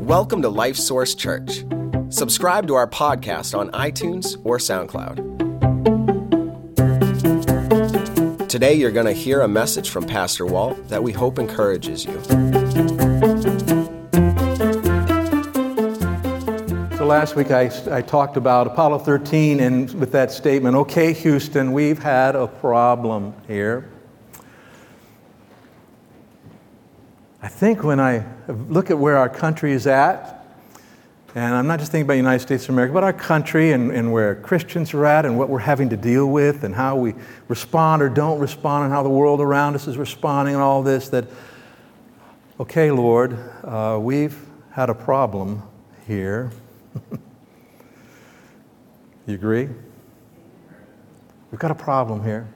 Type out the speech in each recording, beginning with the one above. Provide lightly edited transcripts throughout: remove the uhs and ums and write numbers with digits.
Welcome to Life Source Church. Subscribe to our podcast on iTunes or SoundCloud. Today you're going to hear a message from Pastor Walt that we hope encourages you. So last week I talked about Apollo 13 and with that statement, okay, Houston, we've had a problem here. I think when I look at where our country is at, and I'm not just thinking about the United States of America, but our country and where Christians are at and what we're having to deal with and how we respond or don't respond and how the world around us is responding and all this, that, okay, Lord, we've had a problem here. You agree? We've got a problem here.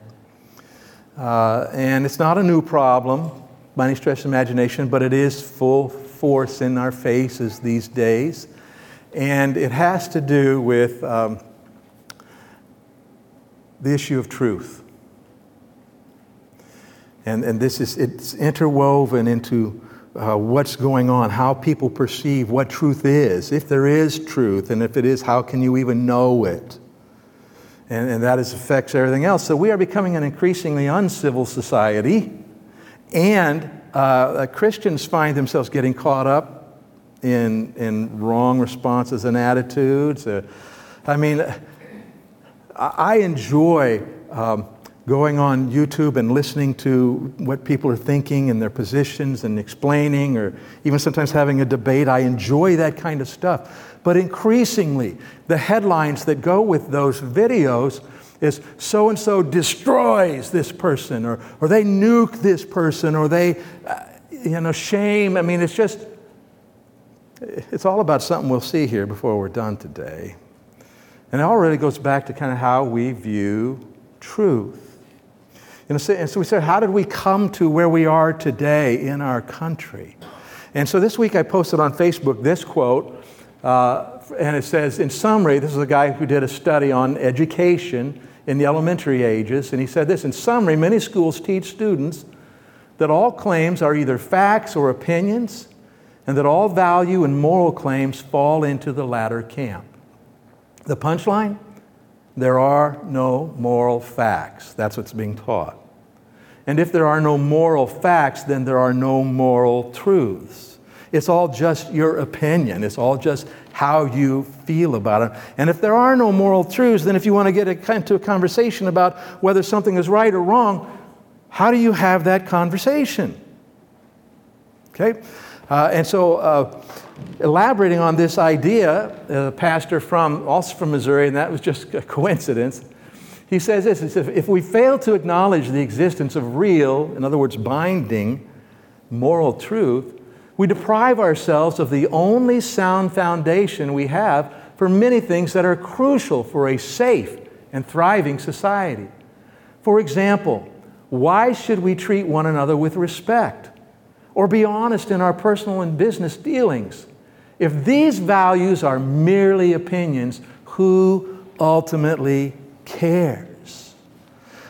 And it's not a new problem by any stretch of imagination, but it is full force in our faces these days. And it has to do with the issue of truth. And this is, it's interwoven into what's going on, how people perceive what truth is, if there is truth, and if it is, how can you even know it? And that is, affects everything else. So we are becoming an increasingly uncivil society. And Christians find themselves getting caught up in wrong responses and attitudes. I mean, I enjoy going on YouTube and listening to what people are thinking and their positions and explaining, or even sometimes having a debate. I enjoy that kind of stuff. But increasingly, the headlines that go with those videos is so-and-so destroys this person, or they nuke this person, or they, shame. I mean, it's just, it's all about something we'll see here before we're done today. And it all really goes back to kind of how we view truth. And so we said, how did we come to where we are today in our country? And so this week I posted on Facebook this quote, and it says, in summary, this is a guy who did a study on education in the elementary ages, and he said this, in summary, many schools teach students that all claims are either facts or opinions, and that all value and moral claims fall into the latter camp. The punchline? There are no moral facts. That's what's being taught. And if there are no moral facts, then there are no moral truths. It's all just your opinion. It's all just how you feel about it. And if there are no moral truths, then if you want to get into a conversation about whether something is right or wrong, how do you have that conversation? Okay? And so elaborating on this idea, a pastor also from Missouri, and that was just a coincidence, he says this, he says, if we fail to acknowledge the existence of real, in other words, binding, moral truth, we deprive ourselves of the only sound foundation we have for many things that are crucial for a safe and thriving society. For example, why should we treat one another with respect or be honest in our personal and business dealings? If these values are merely opinions, who ultimately cares?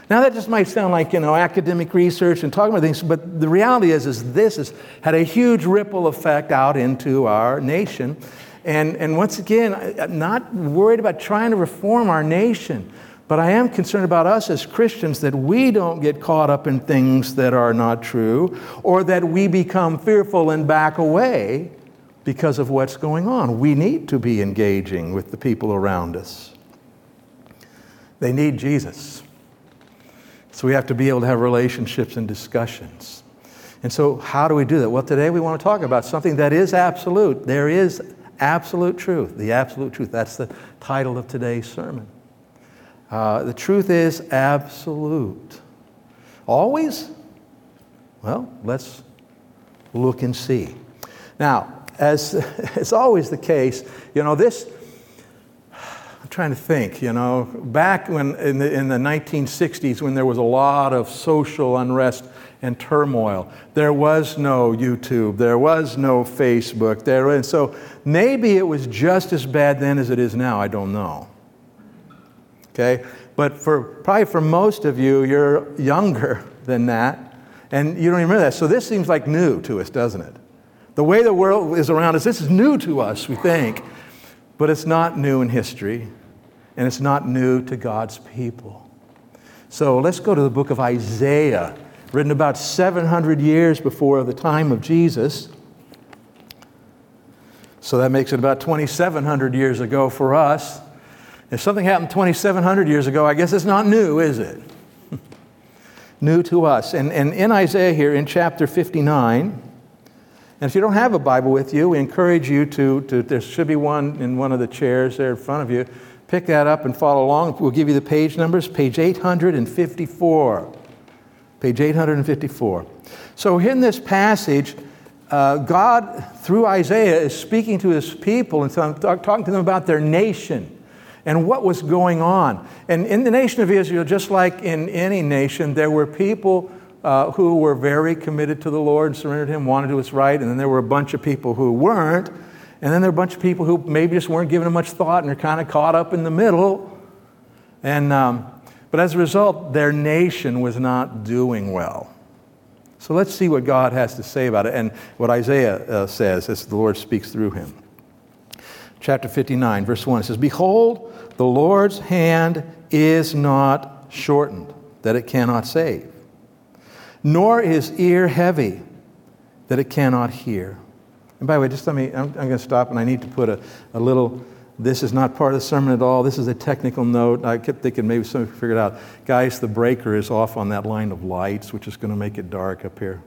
Now that just might sound like, academic research and talking about things, but the reality is this has had a huge ripple effect out into our nation. And once again, I'm not worried about trying to reform our nation, but I am concerned about us as Christians that we don't get caught up in things that are not true, or that we become fearful and back away because of what's going on. We need to be engaging with the people around us. They need Jesus. So we have to be able to have relationships and discussions. And so how do we do that? Well, today we want to talk about something that is absolute. There is absolute truth, the absolute truth. That's the title of today's sermon. The truth is absolute. Always? Well, let's look and see. Now, as is always the case, this... trying to think, back when in the 1960s, when there was a lot of social unrest and turmoil, there was no YouTube, there was no Facebook, and so maybe it was just as bad then as it is now. I don't know. Okay, but for most of you, you're younger than that, and you don't even remember that. So this seems like new to us, doesn't it? The way the world is around us, this is new to us, we think. But it's not new in history, and it's not new to God's people. So let's go to the book of Isaiah, written about 700 years before the time of Jesus. So that makes it about 2,700 years ago for us. If something happened 2,700 years ago, I guess it's not new, is it? New to us. And in Isaiah here, in chapter 59, and if you don't have a Bible with you, we encourage you to there should be one in one of the chairs there in front of you. Pick that up and follow along. We'll give you the page numbers. Page 854. Page 854. So in this passage, God, through Isaiah, is speaking to his people and talking to them about their nation and what was going on. And in the nation of Israel, just like in any nation, there were people who were very committed to the Lord and surrendered to him, wanted to do what's right, and then there were a bunch of people who weren't, and then there were a bunch of people who maybe just weren't giving him much thought and are kind of caught up in the middle. And but as a result, their nation was not doing well. So let's see what God has to say about it and what Isaiah says as the Lord speaks through him. Chapter 59, verse 1, it says, "Behold, the Lord's hand is not shortened, that it cannot save. Nor is ear heavy, that it cannot hear." And by the way, just let me, I'm going to stop, and I need to put a little, this is not part of the sermon at all. This is a technical note. I kept thinking maybe somebody could figure it out. Guys, the breaker is off on that line of lights, which is going to make it dark up here.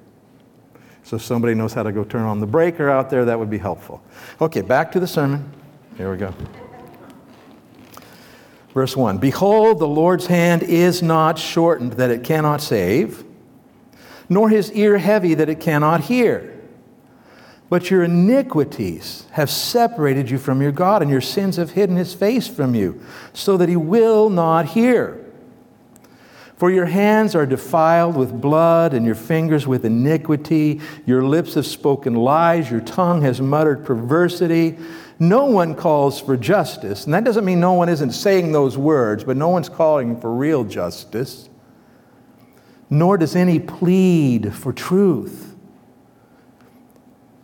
So if somebody knows how to go turn on the breaker out there, that would be helpful. Okay, back to the sermon. Here we go. Verse 1, "Behold, the Lord's hand is not shortened, that it cannot save, nor his ear heavy, that it cannot hear. But your iniquities have separated you from your God, and your sins have hidden his face from you, so that he will not hear. For your hands are defiled with blood, and your fingers with iniquity. Your lips have spoken lies. Your tongue has muttered perversity. No one calls for justice." And that doesn't mean no one isn't saying those words, but no one's calling for real justice. "Nor does any plead for truth.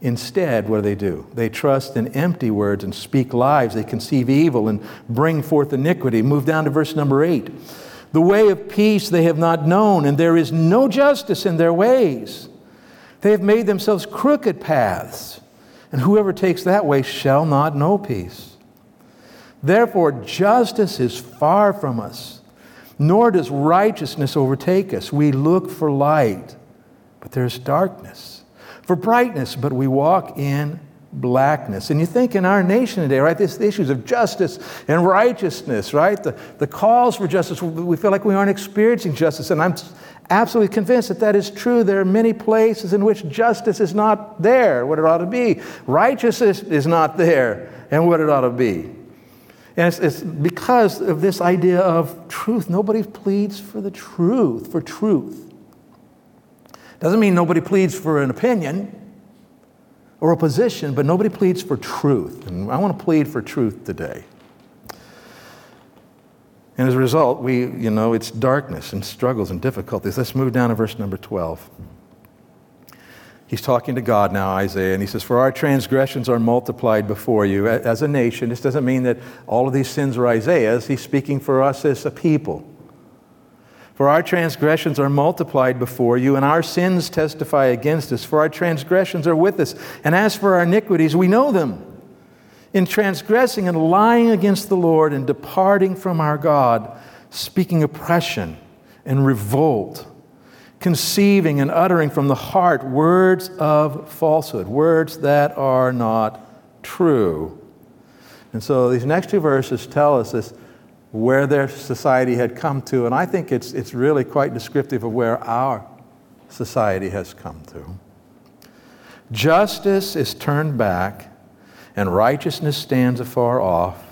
Instead, what do? They trust in empty words and speak lies. They conceive evil and bring forth iniquity." Move down to verse number 8. "The way of peace they have not known, and there is no justice in their ways. They have made themselves crooked paths, and whoever takes that way shall not know peace. Therefore, justice is far from us, nor does righteousness overtake us. We look for light, but there is darkness. For brightness, but we walk in blackness." And you think in our nation today, right, this, the issues of justice and righteousness, right, the calls for justice, we feel like we aren't experiencing justice. And I'm absolutely convinced that that is true. There are many places in which justice is not there, what it ought to be. Righteousness is not there, and what it ought to be. And it's because of this idea of truth. Nobody pleads for the truth, for truth. Doesn't mean nobody pleads for an opinion or a position, but nobody pleads for truth. And I want to plead for truth today. And as a result, it's darkness and struggles and difficulties. Let's move down to verse number 12. He's talking to God now, Isaiah, and he says, "For our transgressions are multiplied before you." As a nation, this doesn't mean that all of these sins are Isaiah's. He's speaking for us as a people. "For our transgressions are multiplied before you, and our sins testify against us. For our transgressions are with us, and as for our iniquities, we know them. In transgressing and lying against the Lord and departing from our God, speaking oppression and revolt, conceiving and uttering from the heart words of falsehood," words that are not true. And so these next two verses tell us this, where their society had come to, and I think it's really quite descriptive of where our society has come to. "Justice is turned back, and righteousness stands afar off.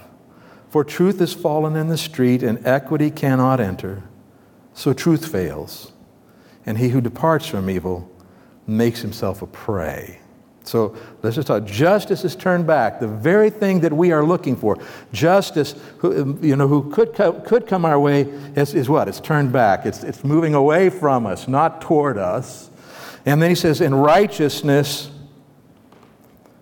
For truth is fallen in the street, and equity cannot enter. So truth fails. And he who departs from evil makes himself a prey." So let's just talk. Justice is turned back, the very thing that we are looking for. Justice, who could come our way, is what? It's turned back. It's moving away from us, not toward us. And then he says, "In righteousness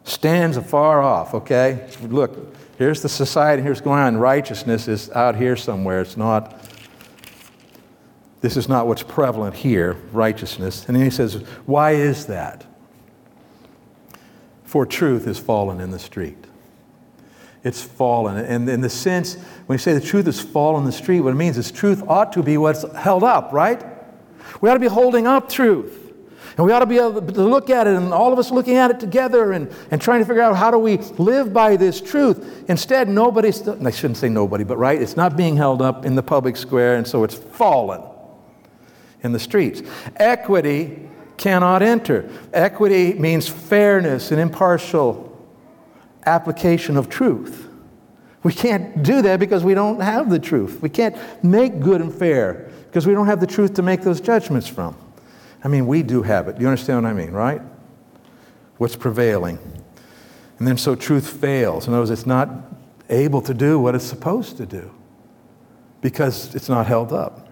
stands afar off, okay? Look, here's the society, here's going on. Righteousness is out here somewhere. It's not, this is not what's prevalent here, righteousness. And then he says, why is that? For truth is fallen in the street. It's fallen. And in the sense, when you say the truth is fallen in the street, what it means is truth ought to be what's held up, right? We ought to be holding up truth. And we ought to be able to look at it, and all of us looking at it together and trying to figure out how do we live by this truth. Instead, nobody's, I shouldn't say nobody, but right, it's not being held up in the public square, and so it's fallen in the streets. Equity cannot enter. Equity means fairness and impartial application of truth. We can't do that because we don't have the truth. We can't make good and fair because we don't have the truth to make those judgments from. I mean, we do have it. You understand what I mean, right? What's prevailing. And then so truth fails. In other words, it's not able to do what it's supposed to do because it's not held up.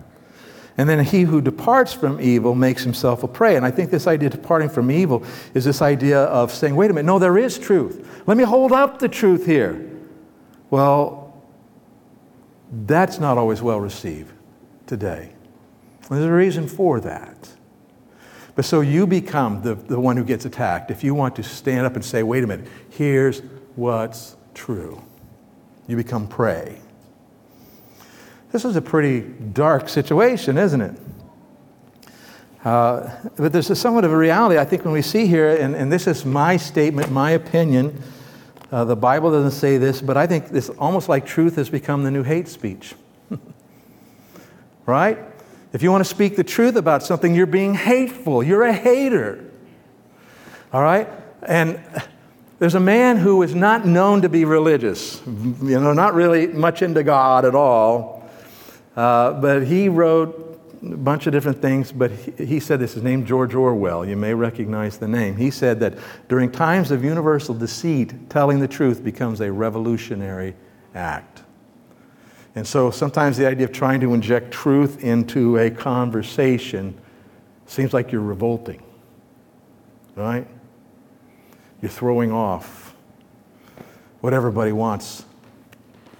And then he who departs from evil makes himself a prey. And I think this idea of departing from evil is this idea of saying, wait a minute, no, there is truth. Let me hold up the truth here. Well, that's not always well received today. There's a reason for that. But so you become the one who gets attacked if you want to stand up and say, wait a minute, here's what's true. You become prey. This is a pretty dark situation, isn't it? But there's a somewhat of a reality, I think, when we see here, and this is my statement, my opinion. The Bible doesn't say this, but I think it's almost like truth has become the new hate speech. Right? If you want to speak the truth about something, you're being hateful. You're a hater. All right? And there's a man who is not known to be religious, you know, not really much into God at all. But he wrote a bunch of different things, but he said this. His name, George Orwell. You may recognize the name. He said that during times of universal deceit, telling the truth becomes a revolutionary act. And so sometimes the idea of trying to inject truth into a conversation seems like you're revolting, right? You're throwing off what everybody wants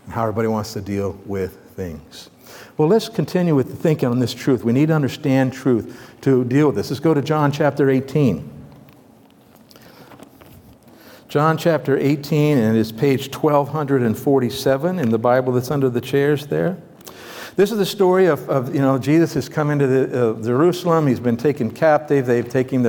and how everybody wants to deal with things. Well, let's continue with the thinking on this truth. We need to understand truth to deal with this. Let's go to John chapter 18. John chapter 18, and it's page 1247 in the Bible that's under the chairs there. This is the story of you know, Jesus has come into Jerusalem. He's been taken captive. They're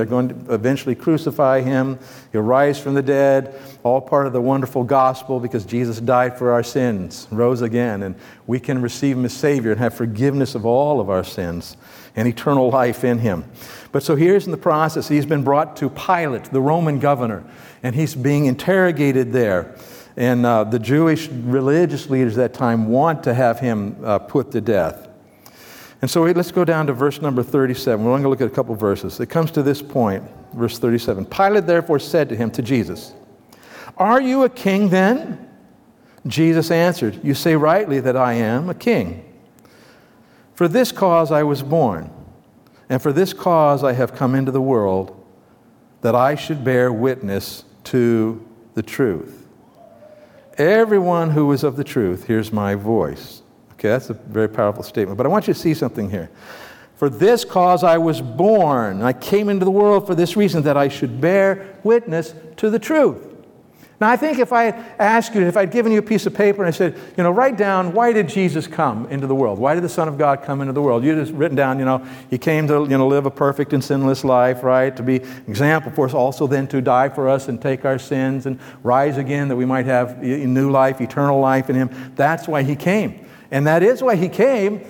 going to eventually crucify him. He'll rise from the dead. All part of the wonderful gospel, because Jesus died for our sins, rose again, and we can receive him as Savior and have forgiveness of all of our sins and eternal life in him. But so here's in the process, he's been brought to Pilate, the Roman governor, and he's being interrogated there. And the Jewish religious leaders at that time want to have him put to death. And so let's go down to verse number 37. We're only going to look at a couple verses. It comes to this point, verse 37. Pilate therefore said to him, to Jesus, "Are you a king then?" Jesus answered, "You say rightly that I am a king. For this cause I was born, and for this cause I have come into the world, that I should bear witness to the truth. Everyone who is of the truth hears my voice." Okay, that's a very powerful statement. But I want you to see something here. For this cause I was born, and I came into the world for this reason, that I should bear witness to the truth. Now, I think if I had asked you, if I'd given you a piece of paper and I said, you know, write down, why did Jesus come into the world? Why did the Son of God come into the world? You'd have written down, you know, he came to, you know, live a perfect and sinless life, right? To be an example for us, also then to die for us and take our sins and rise again, that we might have new life, eternal life in him. That's why he came. And that is why he came.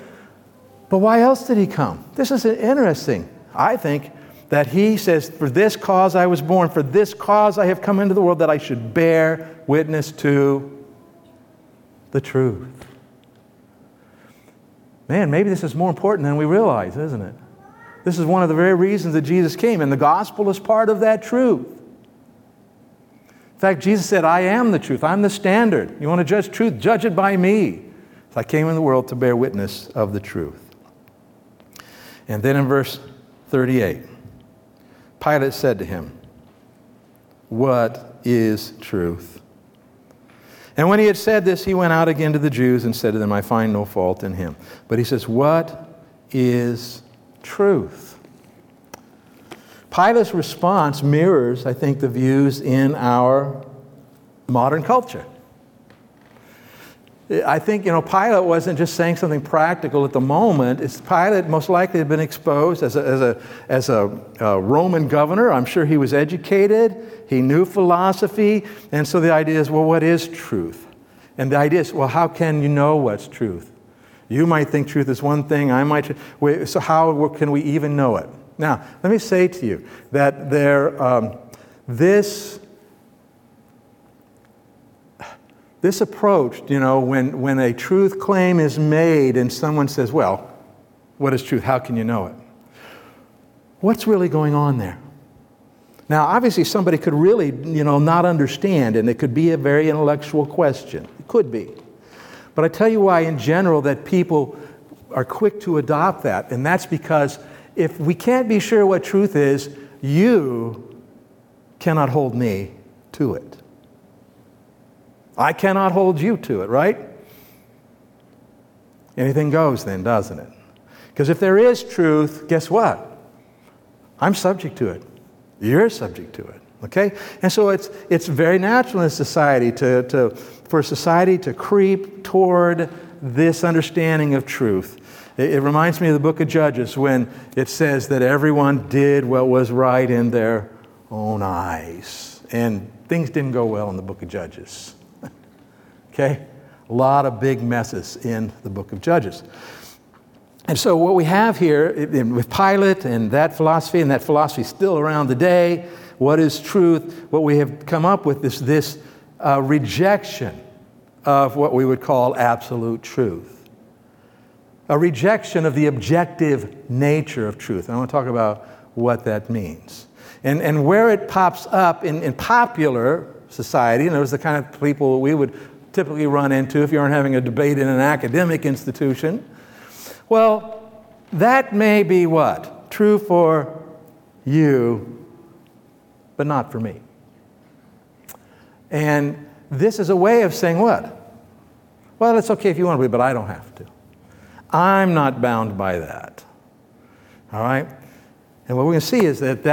But why else did he come? This is interesting, I think, that he says, for this cause I was born, for this cause I have come into the world, that I should bear witness to the truth. Man, maybe this is more important than we realize, isn't it? This is one of the very reasons that Jesus came, and the gospel is part of that truth. In fact, Jesus said, I am the truth. I'm the standard. You want to judge truth? Judge it by me. So I came in the world to bear witness of the truth. And then in verse 38, Pilate said to him, what is truth? And when he had said this, he went out again to the Jews and said to them, I find no fault in him. But he says, what is truth? Pilate's response mirrors, I think, the views in our modern culture. I think, Pilate wasn't just saying something practical at the moment. Pilate most likely had been exposed as a Roman governor. I'm sure he was educated. He knew philosophy. And so the idea is, well, what is truth? And the idea is, well, how can you know what's truth? You might think truth is one thing. I might. So how can we even know it? Now, let me say to you that this approach, when a truth claim is made and someone says, well, what is truth? How can you know it? What's really going on there? Now, obviously, somebody could really, not understand, and it could be a very intellectual question. It could be. But I tell you why, in general, that people are quick to adopt that, and that's because if we can't be sure what truth is, you cannot hold me to it. I cannot hold you to it, right? Anything goes then, doesn't it? Because if there is truth, guess what? I'm subject to it. You're subject to it, okay? And so it's very natural in society for society to creep toward this understanding of truth. It reminds me of the book of Judges when it says that everyone did what was right in their own eyes. And things didn't go well in the book of Judges. Okay? A lot of big messes in the book of Judges. And so what we have here with Pilate and that philosophy, is still around today, what is truth? What we have come up with is this rejection of what we would call absolute truth. A rejection of the objective nature of truth. And I want to talk about what that means. And where it pops up in popular society, and those are the kind of people we would typically run into if you aren't having a debate in an academic institution. Well, that may be what? True for you, but not for me. And this is a way of saying what? Well, it's okay if you want to be, but I don't have to. I'm not bound by that, all right? And what we're going to see is that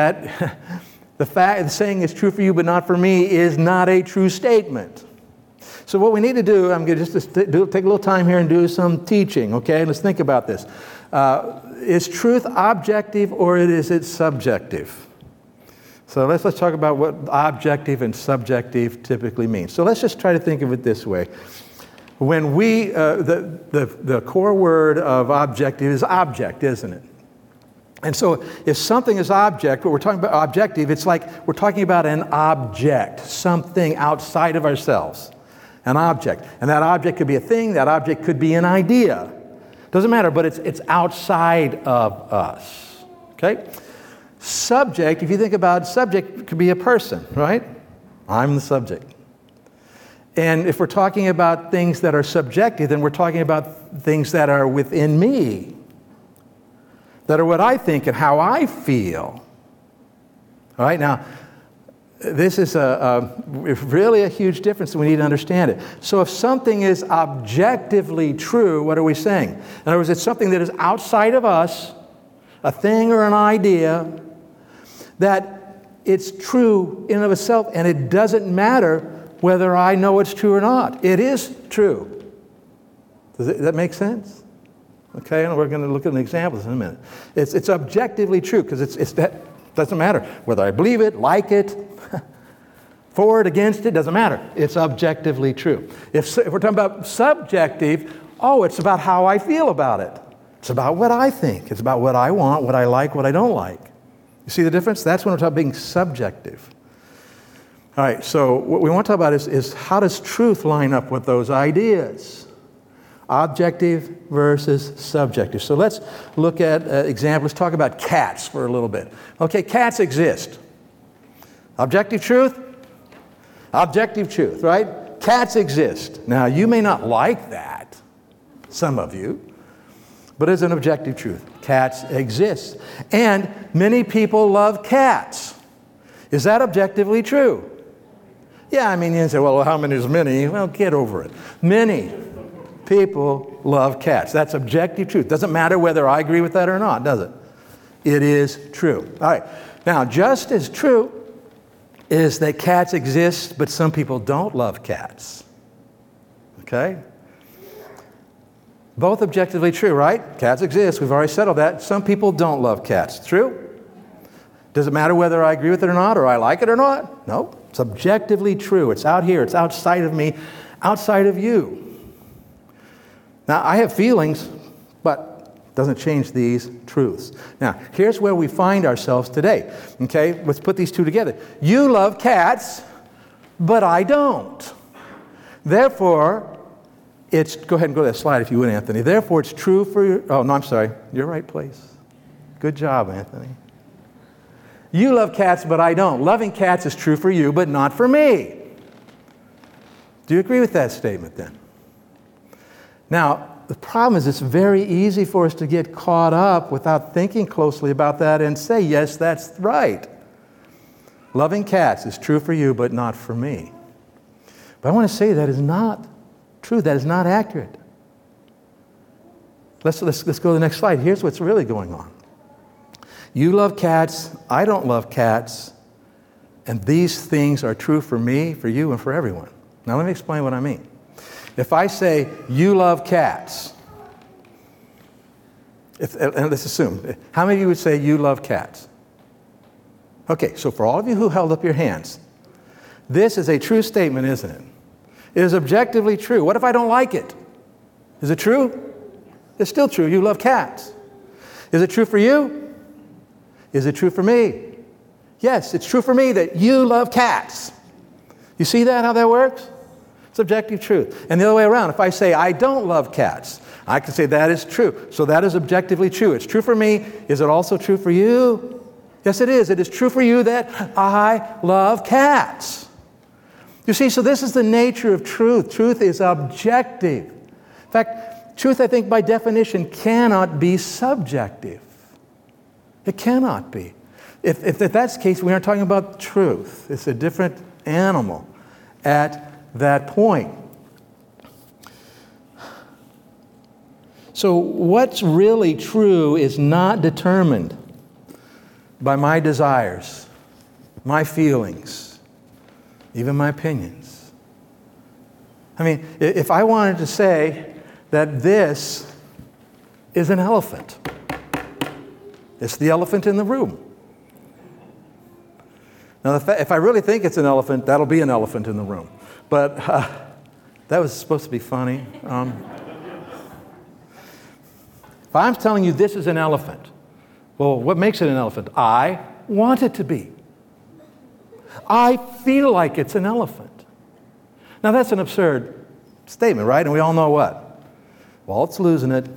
the saying it's true for you but not for me is not a true statement. So what we need to do, I'm going to just take a little time here and do some teaching, okay? Let's think about this. Is truth objective or is it subjective? So let's talk about what objective and subjective typically means. So let's just try to think of it this way. When the core word of objective is object, isn't it? And so if something is object, what we're talking about objective, it's like we're talking about an object, something outside of ourselves, an object. And that object could be a thing, that object could be an idea. Doesn't matter, but it's outside of us, okay? Subject, if you think about it, subject could be a person, right? I'm the subject. And if we're talking about things that are subjective, then we're talking about things that are within me, that are what I think and how I feel. All right, now, this is really a huge difference, and we need to understand it. So if something is objectively true, what are we saying? In other words, it's something that is outside of us, a thing or an idea, that it's true in and of itself, and it doesn't matter whether I know it's true or not. It is true. Does that make sense? Okay, and we're going to look at an example in a minute. It's objectively true because it's that doesn't matter. Whether I believe it, like it, for it, against it, doesn't matter. It's objectively true. If we're talking about subjective, it's about how I feel about it. It's about what I think. It's about what I want, what I like, what I don't like. You see the difference? That's when we're talking about being subjective. All right, so what we want to talk about is how does truth line up with those ideas? Objective versus subjective. So let's look at examples. Let's talk about cats for a little bit. Okay, cats exist. Objective truth? Objective truth, right? Cats exist. Now, you may not like that, some of you, but it's an objective truth. Cats exist. And many people love cats. Is that objectively true? Yeah, I mean, you say, well, how many is many? Well, get over it. Many people love cats. That's objective truth. Doesn't matter whether I agree with that or not, does it? It is true. All right. Now, just as true is that cats exist, but some people don't love cats. Okay? Both objectively true, right? Cats exist. We've already settled that. Some people don't love cats. True? Does it matter whether I agree with it or not, or I like it or not? No. It's objectively true. It's out here. It's outside of me, outside of you. Now, I have feelings, but it doesn't change these truths. Now, here's where we find ourselves today. Okay, let's put these two together. You love cats, but I don't. Therefore, it's, go ahead and go to that slide if you would, Anthony. Therefore, it's true for your, oh, no, I'm sorry. You're right place. Good job, Anthony. You love cats, but I don't. Loving cats is true for you, but not for me. Do you agree with that statement then? Now, the problem is it's very easy for us to get caught up without thinking closely about that and say, yes, that's right. Loving cats is true for you, but not for me. But I want to say that is not true. That is not accurate. Let's go to the next slide. Here's what's really going on. You love cats. I don't love cats. And these things are true for me, for you, and for everyone. Now, let me explain what I mean. If I say, you love cats, and let's assume, how many of you would say you love cats? Okay, so for all of you who held up your hands, this is a true statement, isn't it? It is objectively true. What if I don't like it? Is it true? It's still true. You love cats. Is it true for you? Is it true for me? Yes, it's true for me that you love cats. You see that, how that works? It's objective truth. And the other way around, if I say, I don't love cats, I can say that is true. So that is objectively true. It's true for me. Is it also true for you? Yes, it is. It is true for you that I love cats. You see, so this is the nature of truth. Truth is objective. In fact, truth, I think, by definition, cannot be subjective. It cannot be. If that's the case, we aren't talking about truth. It's a different animal at that point. So what's really true is not determined by my desires, my feelings, even my opinions. I mean, if I wanted to say that this is an elephant, it's the elephant in the room. Now, if I really think it's an elephant, that'll be an elephant in the room. But that was supposed to be funny. If I'm telling you this is an elephant, well, what makes it an elephant? I want it to be. I feel like it's an elephant. Now, that's an absurd statement, right? And we all know what? Walt's losing it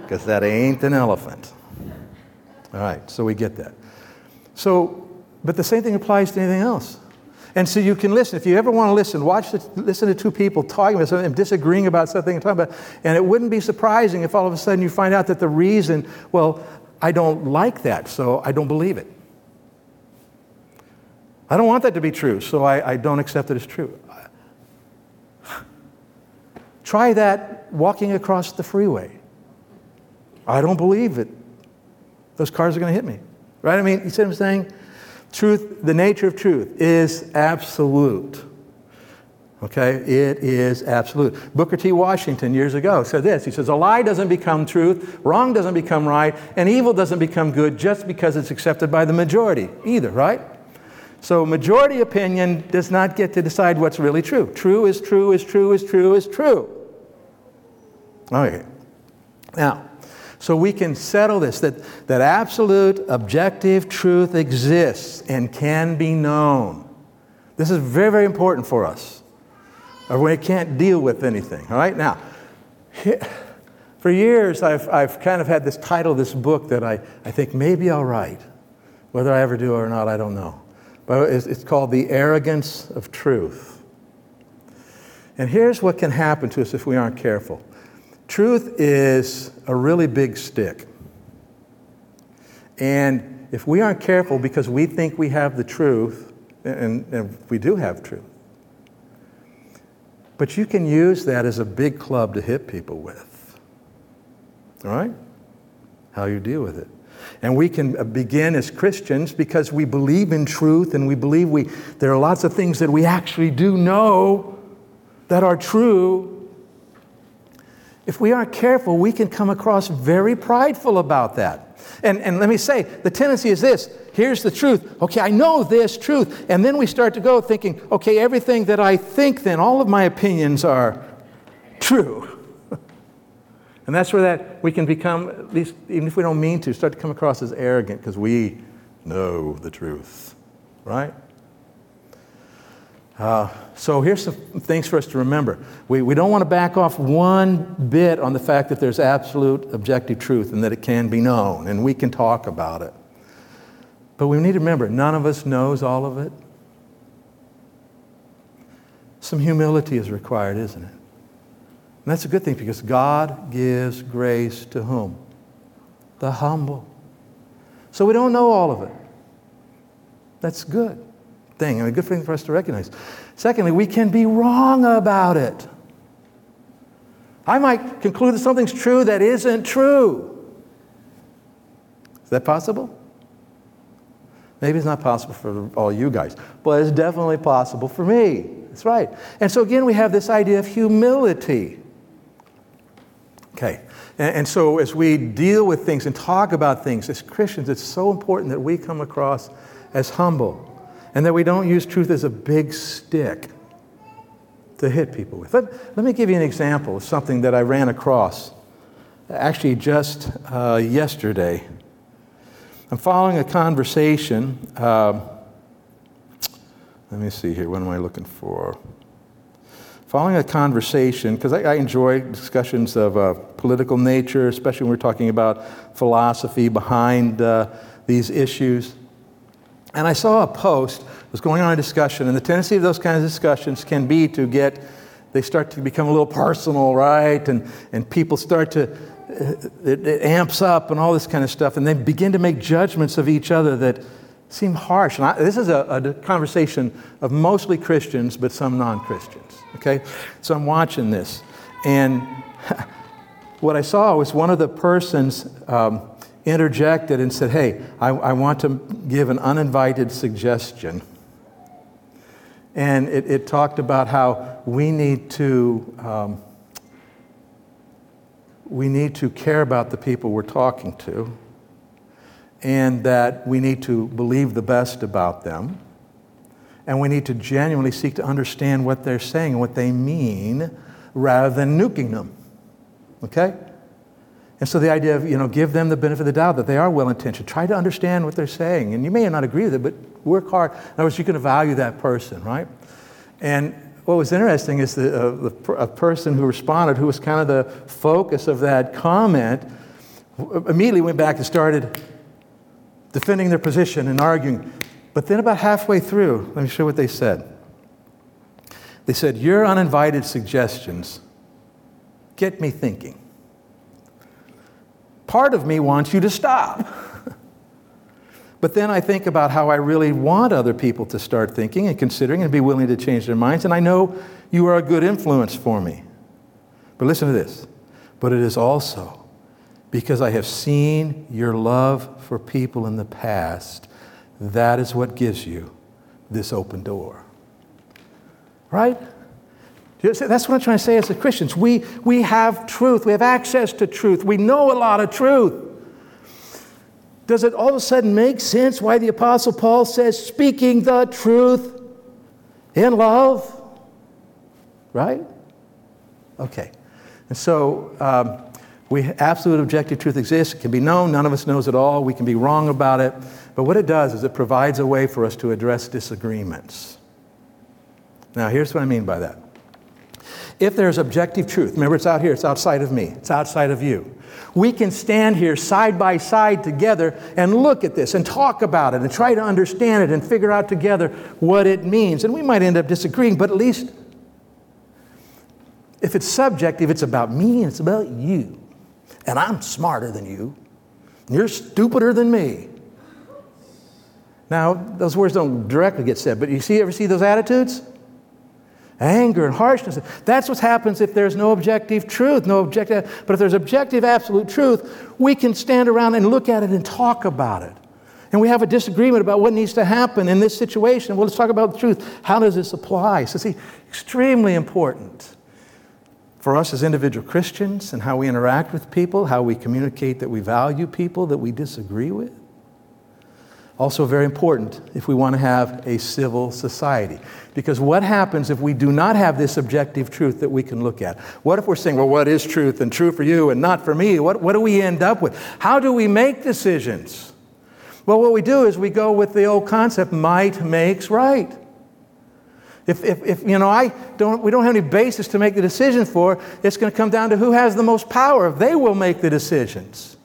because that ain't an elephant. All right, so we get that. So, but the same thing applies to anything else. And so you can listen. If you ever want to listen, listen to two people talking about something and disagreeing about something and talking about, and it wouldn't be surprising if all of a sudden you find out that the reason, well, I don't like that, so I don't believe it. I don't want that to be true, so I don't accept it as true. Try that walking across the freeway. I don't believe it. Those cars are going to hit me. Right? I mean, you see what I'm saying? Truth, the nature of truth is absolute. Okay? It is absolute. Booker T. Washington years ago said this. He says, a lie doesn't become truth, wrong doesn't become right, and evil doesn't become good just because it's accepted by the majority either, right? So majority opinion does not get to decide what's really true. True is true is true is true is true. Okay. Now, so we can settle this, that absolute objective truth exists and can be known. This is very, very important for us, or we can't deal with anything. All right, now, for years I've kind of had this title of this book that I think maybe I'll write. Whether I ever do or not, I don't know. But it's called The Arrogance of Truth. And here's what can happen to us if we aren't careful. Truth is a really big stick, and If we aren't careful because we think we have the truth, and we do have truth, but you can use that as a big club to hit people with, all right? How you deal with it. And we can begin as Christians because we believe in truth, and we believe there are lots of things that we actually do know that are true. If we aren't careful, we can come across very prideful about that. And let me say, the tendency is this: here's the truth. Okay, I know this truth. And then we start to go thinking, okay, everything that I think, then all of my opinions are true. And that's where that we can become, at least even if we don't mean to, start to come across as arrogant because we know the truth, right? So here's some things for us to remember. We don't want to back off one bit on the fact that there's absolute objective truth and that it can be known and we can talk about it. But we need to remember, none of us knows all of it. Some humility is required, isn't it? And that's a good thing, because God gives grace to whom? The humble. So we don't know all of it. That's a good thing, and a good thing for us to recognize. Secondly, we can be wrong about it. I might conclude that something's true that isn't true. Is that possible? Maybe it's not possible for all you guys, but it's definitely possible for me. That's right. And so again, we have this idea of humility. Okay, and so as we deal with things and talk about things, as Christians, it's so important that we come across as humble and that we don't use truth as a big stick to hit people with. Let me give you an example of something that I ran across actually just yesterday. I'm following a conversation. Let me see here, what am I looking for? Following a conversation, because I enjoy discussions of political nature, especially when we're talking about philosophy behind these issues. And I saw a post that was going on a discussion, and the tendency of those kinds of discussions can be to they start to become a little personal, right? And people start to, it amps up and all this kind of stuff, and they begin to make judgments of each other that seem harsh. And this is a conversation of mostly Christians, but some non-Christians, okay? So I'm watching this, and what I saw was one of the persons interjected and said, hey, I want to give an uninvited suggestion. And it talked about how we need to care about the people we're talking to, and that we need to believe the best about them, and we need to genuinely seek to understand what they're saying and what they mean rather than nuking them, okay? And so the idea of, give them the benefit of the doubt that they are well-intentioned. Try to understand what they're saying, and you may not agree with it, but work hard. In other words, you're going to value that person, right? And what was interesting is a person who responded, who was kind of the focus of that comment, immediately went back and started defending their position and arguing. But then about halfway through, let me show what they said. They said, your uninvited suggestions get me thinking. Part of me wants you to stop. But then I think about how I really want other people to start thinking and considering and be willing to change their minds, and I know you are a good influence for me. But listen to this. But it is also because I have seen your love for people in the past, that is what gives you this open door. Right? That's what I'm trying to say as Christians. We have truth. We have access to truth. We know a lot of truth. Does it all of a sudden make sense why the Apostle Paul says, speaking the truth in love? Right? Okay. And so, absolute objective truth exists. It can be known. None of us knows it all. We can be wrong about it. But what it does is it provides a way for us to address disagreements. Now, here's what I mean by that. If there's objective truth, remember it's out here, it's outside of me, it's outside of you. We can stand here side by side together and look at this and talk about it and try to understand it and figure out together what it means. And we might end up disagreeing, but at least if it's subjective, it's about me and it's about you. And I'm smarter than you. And you're stupider than me. Now, those words don't directly get said, but you ever see those attitudes? Anger and harshness. That's what happens if there's no objective truth, no objective. But if there's objective, absolute truth, we can stand around and look at it and talk about it. And we have a disagreement about what needs to happen in this situation. Well, let's talk about the truth. How does this apply? So see, extremely important for us as individual Christians and how we interact with people, how we communicate that we value people that we disagree with. Also very important if we want to have a civil society. Because what happens if we do not have this objective truth that we can look at? What if we're saying, well, what is truth and true for you and not for me? What do we end up with? How do we make decisions? Well, what we do is we go with the old concept, might makes right. If we don't have any basis to make the decision for, it's going to come down to who has the most power. They will make the decisions.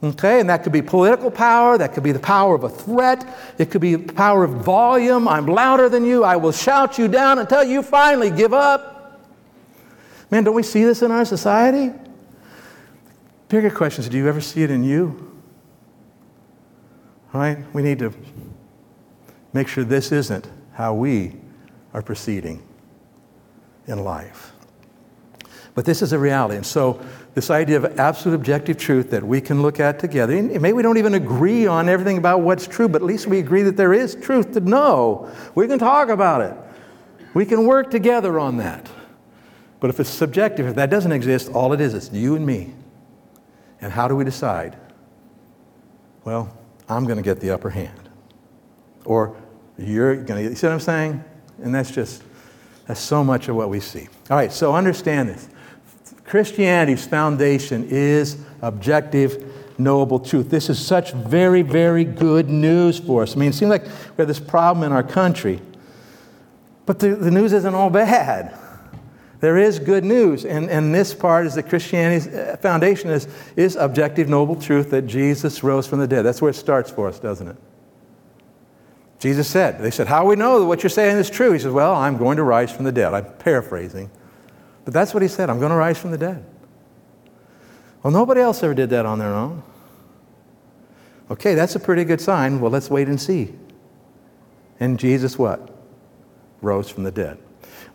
Okay, and that could be political power, that could be the power of a threat, it could be the power of volume. I'm louder than you, I will shout you down until you finally give up. Man, don't we see this in our society? Bigger question is, do you ever see it in you? All right, we need to make sure this isn't how we are proceeding in life. But this is a reality. And so this idea of absolute objective truth that we can look at together, and maybe we don't even agree on everything about what's true, but at least we agree that there is truth to know. We can talk about it. We can work together on that. But if it's subjective, if that doesn't exist, all it is, it's you and me. And how do we decide? Well, I'm going to get the upper hand. Or you're going to, you see what I'm saying? And that's so much of what we see. All right, so understand this. Christianity's foundation is objective, knowable truth. This is such very, very good news for us. I mean, it seems like we have this problem in our country, but the news isn't all bad. There is good news, and this part is that Christianity's foundation is objective, noble truth that Jesus rose from the dead. That's where it starts for us, doesn't it? Jesus said, they said, how do we know that what you're saying is true? He says, well, I'm going to rise from the dead. I'm paraphrasing, but that's what he said, I'm going to rise from the dead. Well, nobody else ever did that on their own. Okay, that's a pretty good sign. Well, let's wait and see. And Jesus what? Rose from the dead.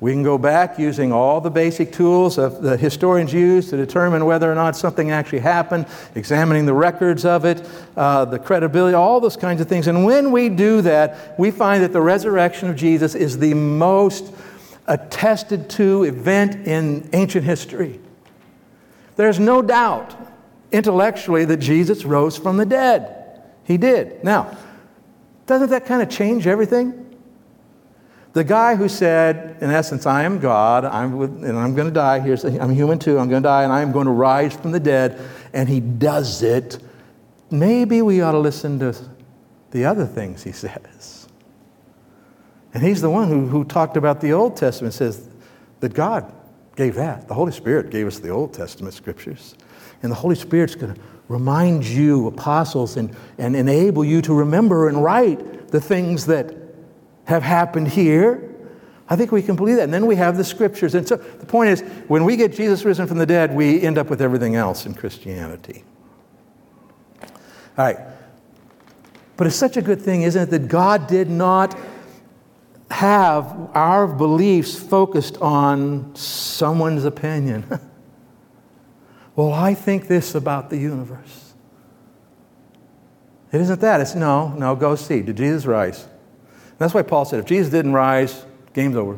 We can go back using all the basic tools that historians use to determine whether or not something actually happened, examining the records of it, the credibility, all those kinds of things. And when we do that, we find that the resurrection of Jesus is the most attested to event in ancient history. There's no doubt intellectually that Jesus rose from the dead. He did. Now, doesn't that kind of change everything? The guy who said, in essence, I am God, and I'm going to die. I'm human too, I'm going to die, and I'm going to rise from the dead, and he does it. Maybe we ought to listen to the other things he says. And he's the one who talked about the Old Testament, says that God gave that. The Holy Spirit gave us the Old Testament scriptures. And the Holy Spirit's going to remind you, apostles, and enable you to remember and write the things that have happened here. I think we can believe that. And then we have the scriptures. And so the point is, when we get Jesus risen from the dead, we end up with everything else in Christianity. All right. But it's such a good thing, isn't it, that God did not have our beliefs focused on someone's opinion. Well, I think this about the universe. It isn't that. It's no, go see. Did Jesus rise? That's why Paul said, if Jesus didn't rise, game's over.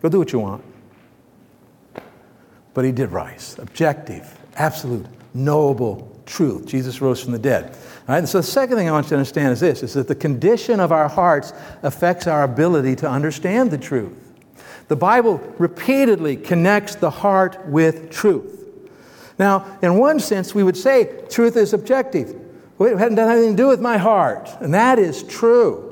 Go do what you want. But he did rise. Objective, absolute, knowable truth. Jesus rose from the dead. All right? And so the second thing I want you to understand is this, is that the condition of our hearts affects our ability to understand the truth. The Bible repeatedly connects the heart with truth. Now, in one sense, we would say truth is objective. Well, it hadn't done anything to do with my heart. And that is true.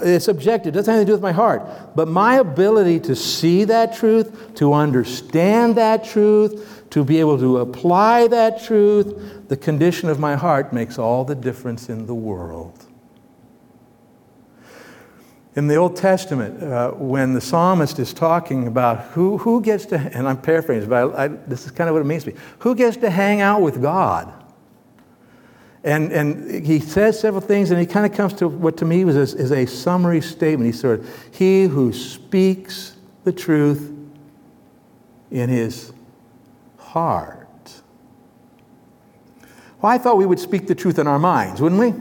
It's objective. It doesn't have anything to do with my heart. But my ability to see that truth, to understand that truth, to be able to apply that truth, the condition of my heart makes all the difference in the world. In the Old Testament, when the psalmist is talking about who gets to, and I'm paraphrasing, but this is kind of what it means to me, who gets to hang out with God? And he says several things, and he kind of comes to what to me was a summary statement. He sort of, he who speaks the truth in his heart. Well, I thought we would speak the truth in our minds, wouldn't we?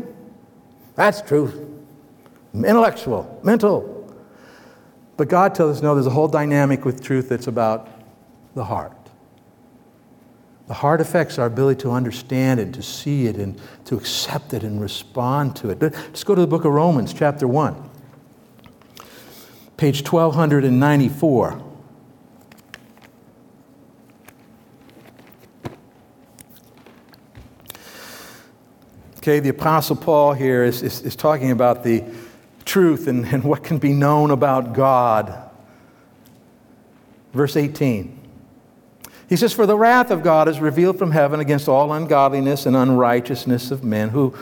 That's truth. Intellectual, mental. But God tells us, no, there's a whole dynamic with truth that's about the heart. The heart affects our ability to understand it, to see it, and to accept it and respond to it. Let's go to the book of Romans, chapter 1, page 1294. Okay, the Apostle Paul here is talking about the truth and what can be known about God. Verse 18. He says, for the wrath of God is revealed from heaven against all ungodliness and unrighteousness of men who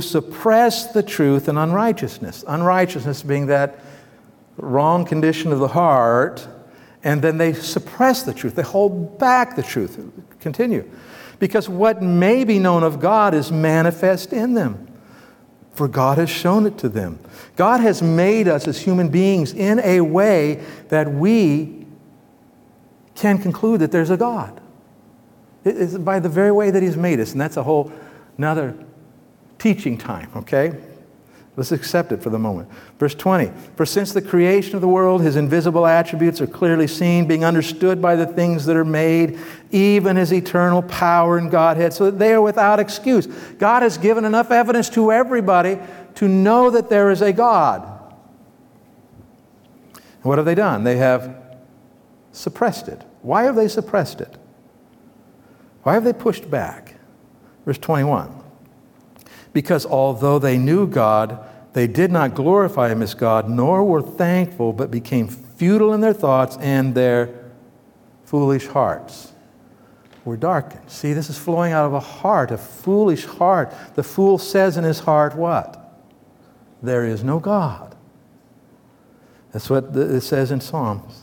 suppress the truth and unrighteousness. Unrighteousness being that wrong condition of the heart, and then they suppress the truth. They hold back the truth. Continue. Because what may be known of God is manifest in them, for God has shown it to them. God has made us as human beings in a way that we can conclude that there's a God. It's by the very way that he's made us, and that's a whole another teaching time, okay? Let's accept it for the moment. Verse 20, for since the creation of the world, his invisible attributes are clearly seen, being understood by the things that are made, even his eternal power and Godhead, so that they are without excuse. God has given enough evidence to everybody to know that there is a God. And what have they done? They have suppressed it. Why have they suppressed it? Why have they pushed back? Verse 21. Because although they knew God, they did not glorify him as God, nor were thankful, but became futile in their thoughts, and their foolish hearts were darkened. See, this is flowing out of a heart, a foolish heart. The fool says in his heart what? There is no God. That's what it says in Psalms.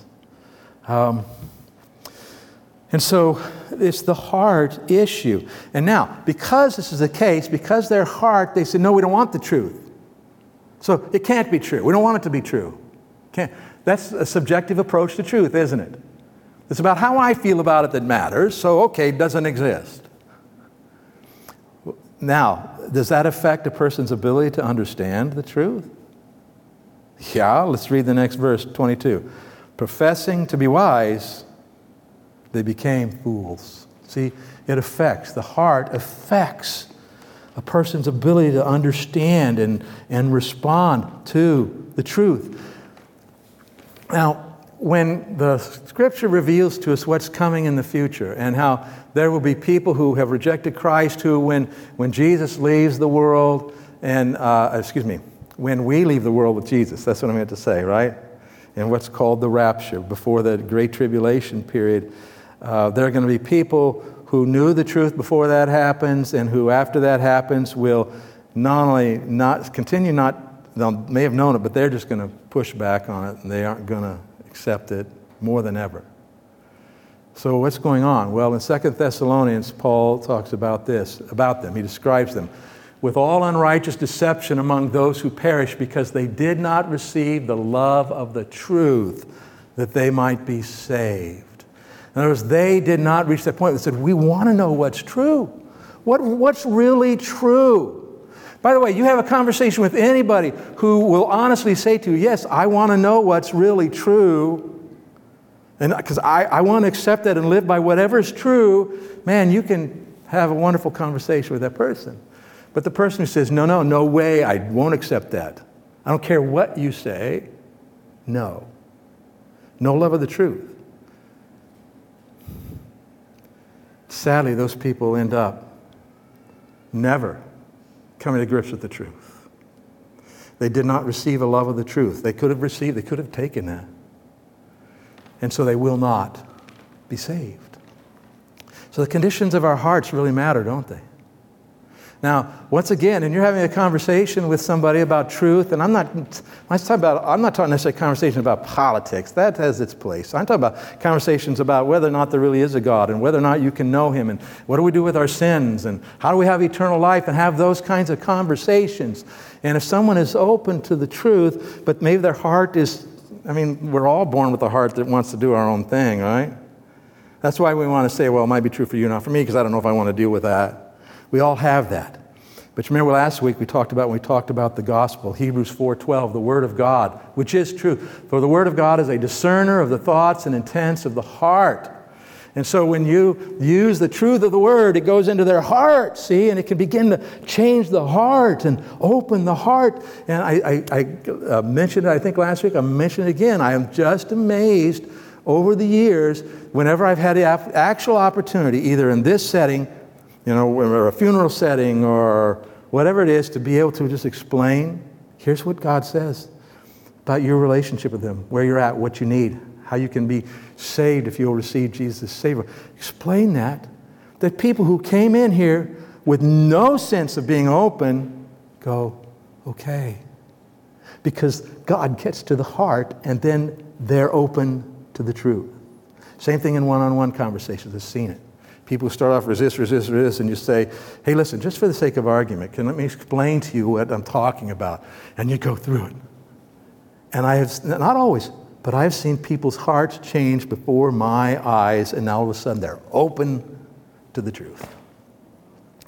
And so it's the heart issue. And now, because this is the case, because their heart, they said, no, we don't want the truth. So it can't be true. We don't want it to be true. Can't. That's a subjective approach to truth, isn't it? It's about how I feel about it that matters, so okay, it doesn't exist. Now, does that affect a person's ability to understand the truth? Yeah, let's read the next verse, 22. Professing to be wise, they became fools. See, it affects, the heart affects a person's ability to understand and respond to the truth. Now, when the Scripture reveals to us what's coming in the future and how there will be people who have rejected Christ who, when Jesus leaves the world and, when we leave the world with Jesus, that's what I meant to say, right? In what's called the rapture, before the Great Tribulation period. There are going to be people who knew the truth before that happens and who after that happens will not only not continue, they may have known it, but they're just going to push back on it and they aren't going to accept it more than ever. So what's going on? Well, in 2 Thessalonians, Paul talks about this, about them. He describes them. With all unrighteous deception among those who perish because they did not receive the love of the truth that they might be saved. In other words, they did not reach that point. They said, we want to know what's true. What's really true? By the way, you have a conversation with anybody who will honestly say to you, yes, I want to know what's really true. And because I want to accept that and live by whatever is true, man, you can have a wonderful conversation with that person. But the person who says, no way, I won't accept that. I don't care what you say. No. No love of the truth. Sadly, those people end up never coming to grips with the truth. They did not receive a love of the truth. They could have taken that. And so they will not be saved. So the conditions of our hearts really matter, don't they? Now, once again, and you're having a conversation with somebody about truth, and I'm not talking necessarily conversation about politics. That has its place. I'm talking about conversations about whether or not there really is a God and whether or not you can know him and what do we do with our sins and how do we have eternal life and have those kinds of conversations. And if someone is open to the truth, but maybe their heart is, we're all born with a heart that wants to do our own thing, right? That's why we want to say, well, it might be true for you, not for me, because I don't know if I want to deal with that. We all have that. But remember last week we talked about the gospel, Hebrews 4:12, the word of God, which is true. For the word of God is a discerner of the thoughts and intents of the heart. And so when you use the truth of the word, it goes into their heart, see, and it can begin to change the heart and open the heart. And I mentioned it, I think last week, I mentioned it again. I am just amazed over the years whenever I've had the actual opportunity, either in this setting, or a funeral setting or whatever it is, to be able to just explain, here's what God says about your relationship with him, where you're at, what you need, how you can be saved if you'll receive Jesus as Savior. Explain that people who came in here with no sense of being open go, okay. Because God gets to the heart and then they're open to the truth. Same thing in one-on-one conversations. I've seen it. People start off resist, and you say, hey, listen, just for the sake of argument, let me explain to you what I'm talking about. And you go through it. And I have, not always, but I've seen people's hearts change before my eyes, and now all of a sudden they're open to the truth.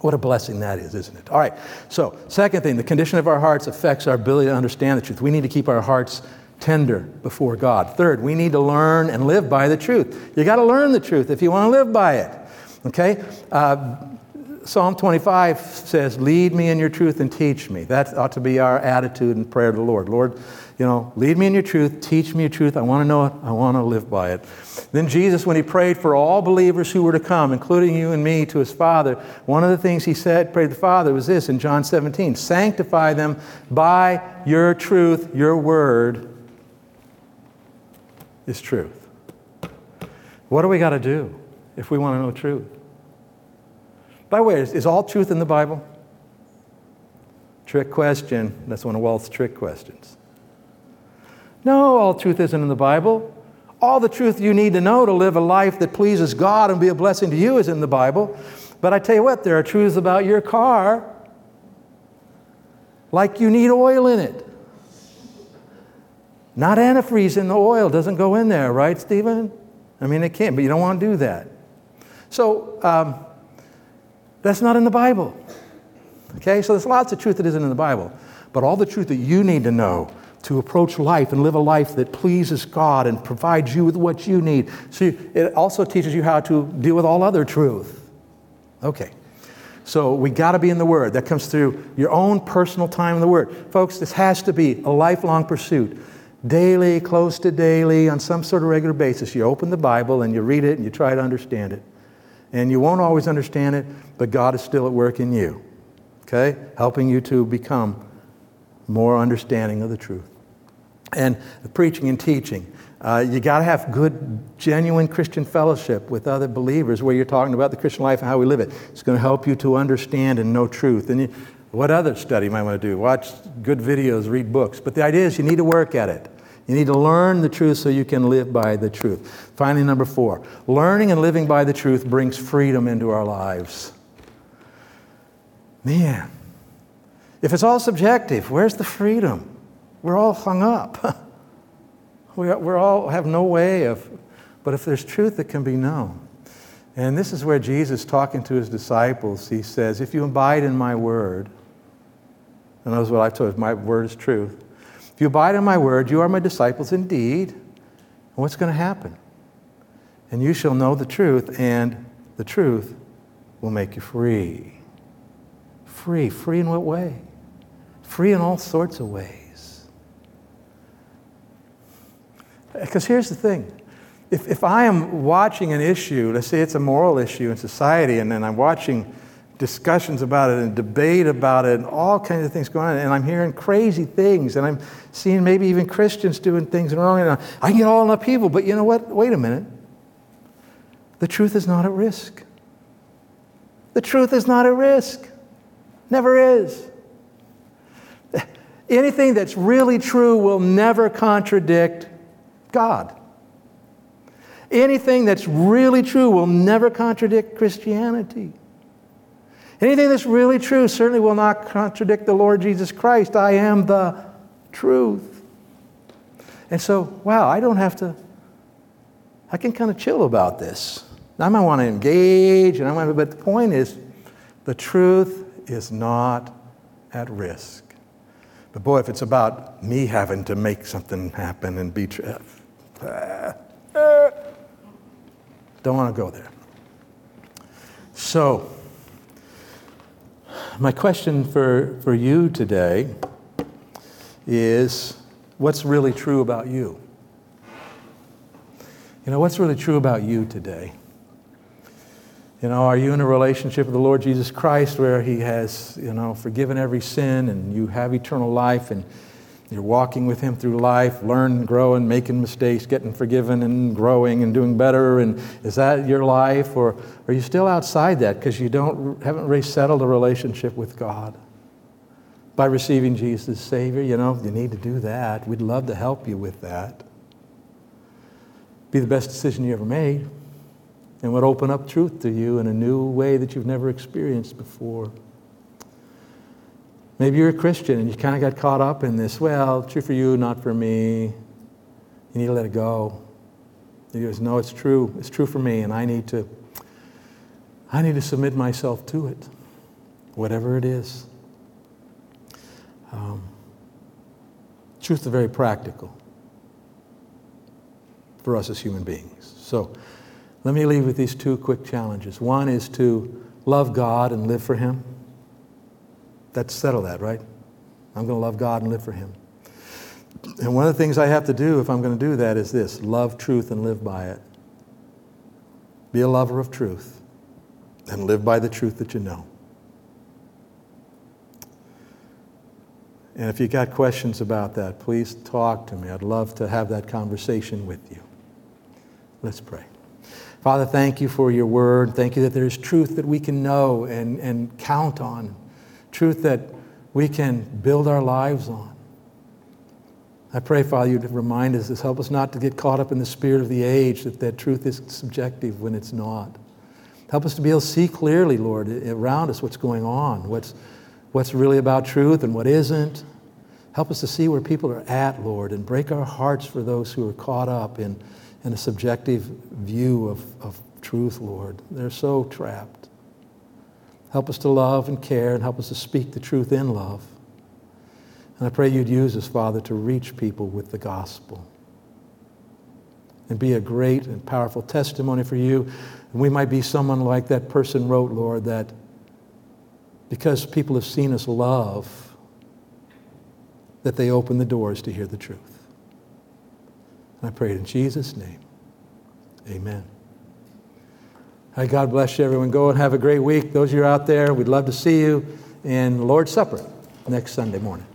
What a blessing that is, isn't it? All right, so second thing, the condition of our hearts affects our ability to understand the truth. We need to keep our hearts tender before God. Third, we need to learn and live by the truth. You got to learn the truth if you want to live by it. Okay? Psalm 25 says, lead me in your truth and teach me. That ought to be our attitude and prayer to the Lord. Lord, lead me in your truth, teach me your truth. I want to know it. I want to live by it. Then Jesus, when he prayed for all believers who were to come, including you and me, to his Father, one of the things he said, prayed to the Father, was this in John 17, sanctify them by your truth. Your word is truth. What do we got to do if we want to know truth? By the way, is all truth in the Bible? Trick question. That's one of Walt's trick questions. No, all truth isn't in the Bible. All the truth you need to know to live a life that pleases God and be a blessing to you is in the Bible. But I tell you what, there are truths about your car, like you need oil in it. Not antifreeze in the oil. Doesn't go in there, right, Stephen? It can't, but you don't want to do that. So that's not in the Bible. Okay, so there's lots of truth that isn't in the Bible. But all the truth that you need to know to approach life and live a life that pleases God and provides you with what you need. So it also teaches you how to deal with all other truth. Okay, so we got to be in the Word. That comes through your own personal time in the Word. Folks, this has to be a lifelong pursuit. Daily, close to daily, on some sort of regular basis, you open the Bible and you read it and you try to understand it. And you won't always understand it, but God is still at work in you, okay? Helping you to become more understanding of the truth. And the preaching and teaching. You got to have good, genuine Christian fellowship with other believers where you're talking about the Christian life and how we live it. It's going to help you to understand and know truth. And what other study you might want to do? Watch good videos, read books. But the idea is you need to work at it. You need to learn the truth so you can live by the truth. Finally, number 4, learning and living by the truth brings freedom into our lives. Man, if it's all subjective, where's the freedom? We're all hung up. We're all have no way of, but if there's truth that can be known. And this is where Jesus, talking to his disciples, he says, if you abide in my word, and that was what I told you, my word is truth. If you abide in my word, you are my disciples indeed. And what's going to happen? And you shall know the truth, and the truth will make you free. Free. Free in what way? Free in all sorts of ways. Because here's the thing. If I am watching an issue, let's say it's a moral issue in society, and then I'm watching discussions about it and debate about it and all kinds of things going on, and I'm hearing crazy things, and I'm seeing maybe even Christians doing things wrong, and I get all in upheaval, but you know what? Wait a minute. The truth is not at risk. The truth is not at risk. Never is. Anything that's really true will never contradict God. Anything that's really true will never contradict Christianity. Anything that's really true certainly will not contradict the Lord Jesus Christ. I am the truth. And so, wow, I can kind of chill about this. I might want to engage, but the point is, the truth is not at risk. But boy, if it's about me having to make something happen and be true, don't want to go there. So, my question for you today is, what's really true about you? You know, what's really true about you today? You know, are you in a relationship with the Lord Jesus Christ where He has, forgiven every sin and you have eternal life and you're walking with Him through life, learn, grow, and making mistakes, getting forgiven and growing and doing better? And is that your life? Or are you still outside that because you haven't really settled a relationship with God by receiving Jesus as Savior? You need to do that. We'd love to help you with that. Be the best decision you ever made, and would open up truth to you in a new way that you've never experienced before. Maybe you're a Christian and you kind of got caught up in this, well, true for you, not for me. You need to let it go. You just know it's true. It's true for me, and I need to submit myself to it, whatever it is. Truth is very practical for us as human beings. So let me leave with these two quick challenges. One is to love God and live for Him. That's settled that, right? I'm going to love God and live for Him. And one of the things I have to do if I'm going to do that is this: love truth and live by it. Be a lover of truth and live by the truth that you know. And if you got questions about that, please talk to me. I'd love to have that conversation with you. Let's pray. Father, thank You for Your word. Thank You that there is truth that we can know and count on, truth that we can build our lives on. I pray, Father, You to remind us this. Help us not to get caught up in the spirit of the age, that truth is subjective when it's not. Help us to be able to see clearly, Lord, around us what's going on, what's really about truth and what isn't. Help us to see where people are at, Lord, and break our hearts for those who are caught up in a subjective view of truth, Lord. They're so trapped. Help us to love and care, and help us to speak the truth in love. And I pray You'd use us, Father, to reach people with the gospel and be a great and powerful testimony for You. And we might be someone like that person wrote, Lord, that because people have seen us love, that they open the doors to hear the truth. I pray it in Jesus' name. Amen. All right, God bless you, everyone. Go and have a great week. Those of you out there, we'd love to see you in Lord's Supper next Sunday morning.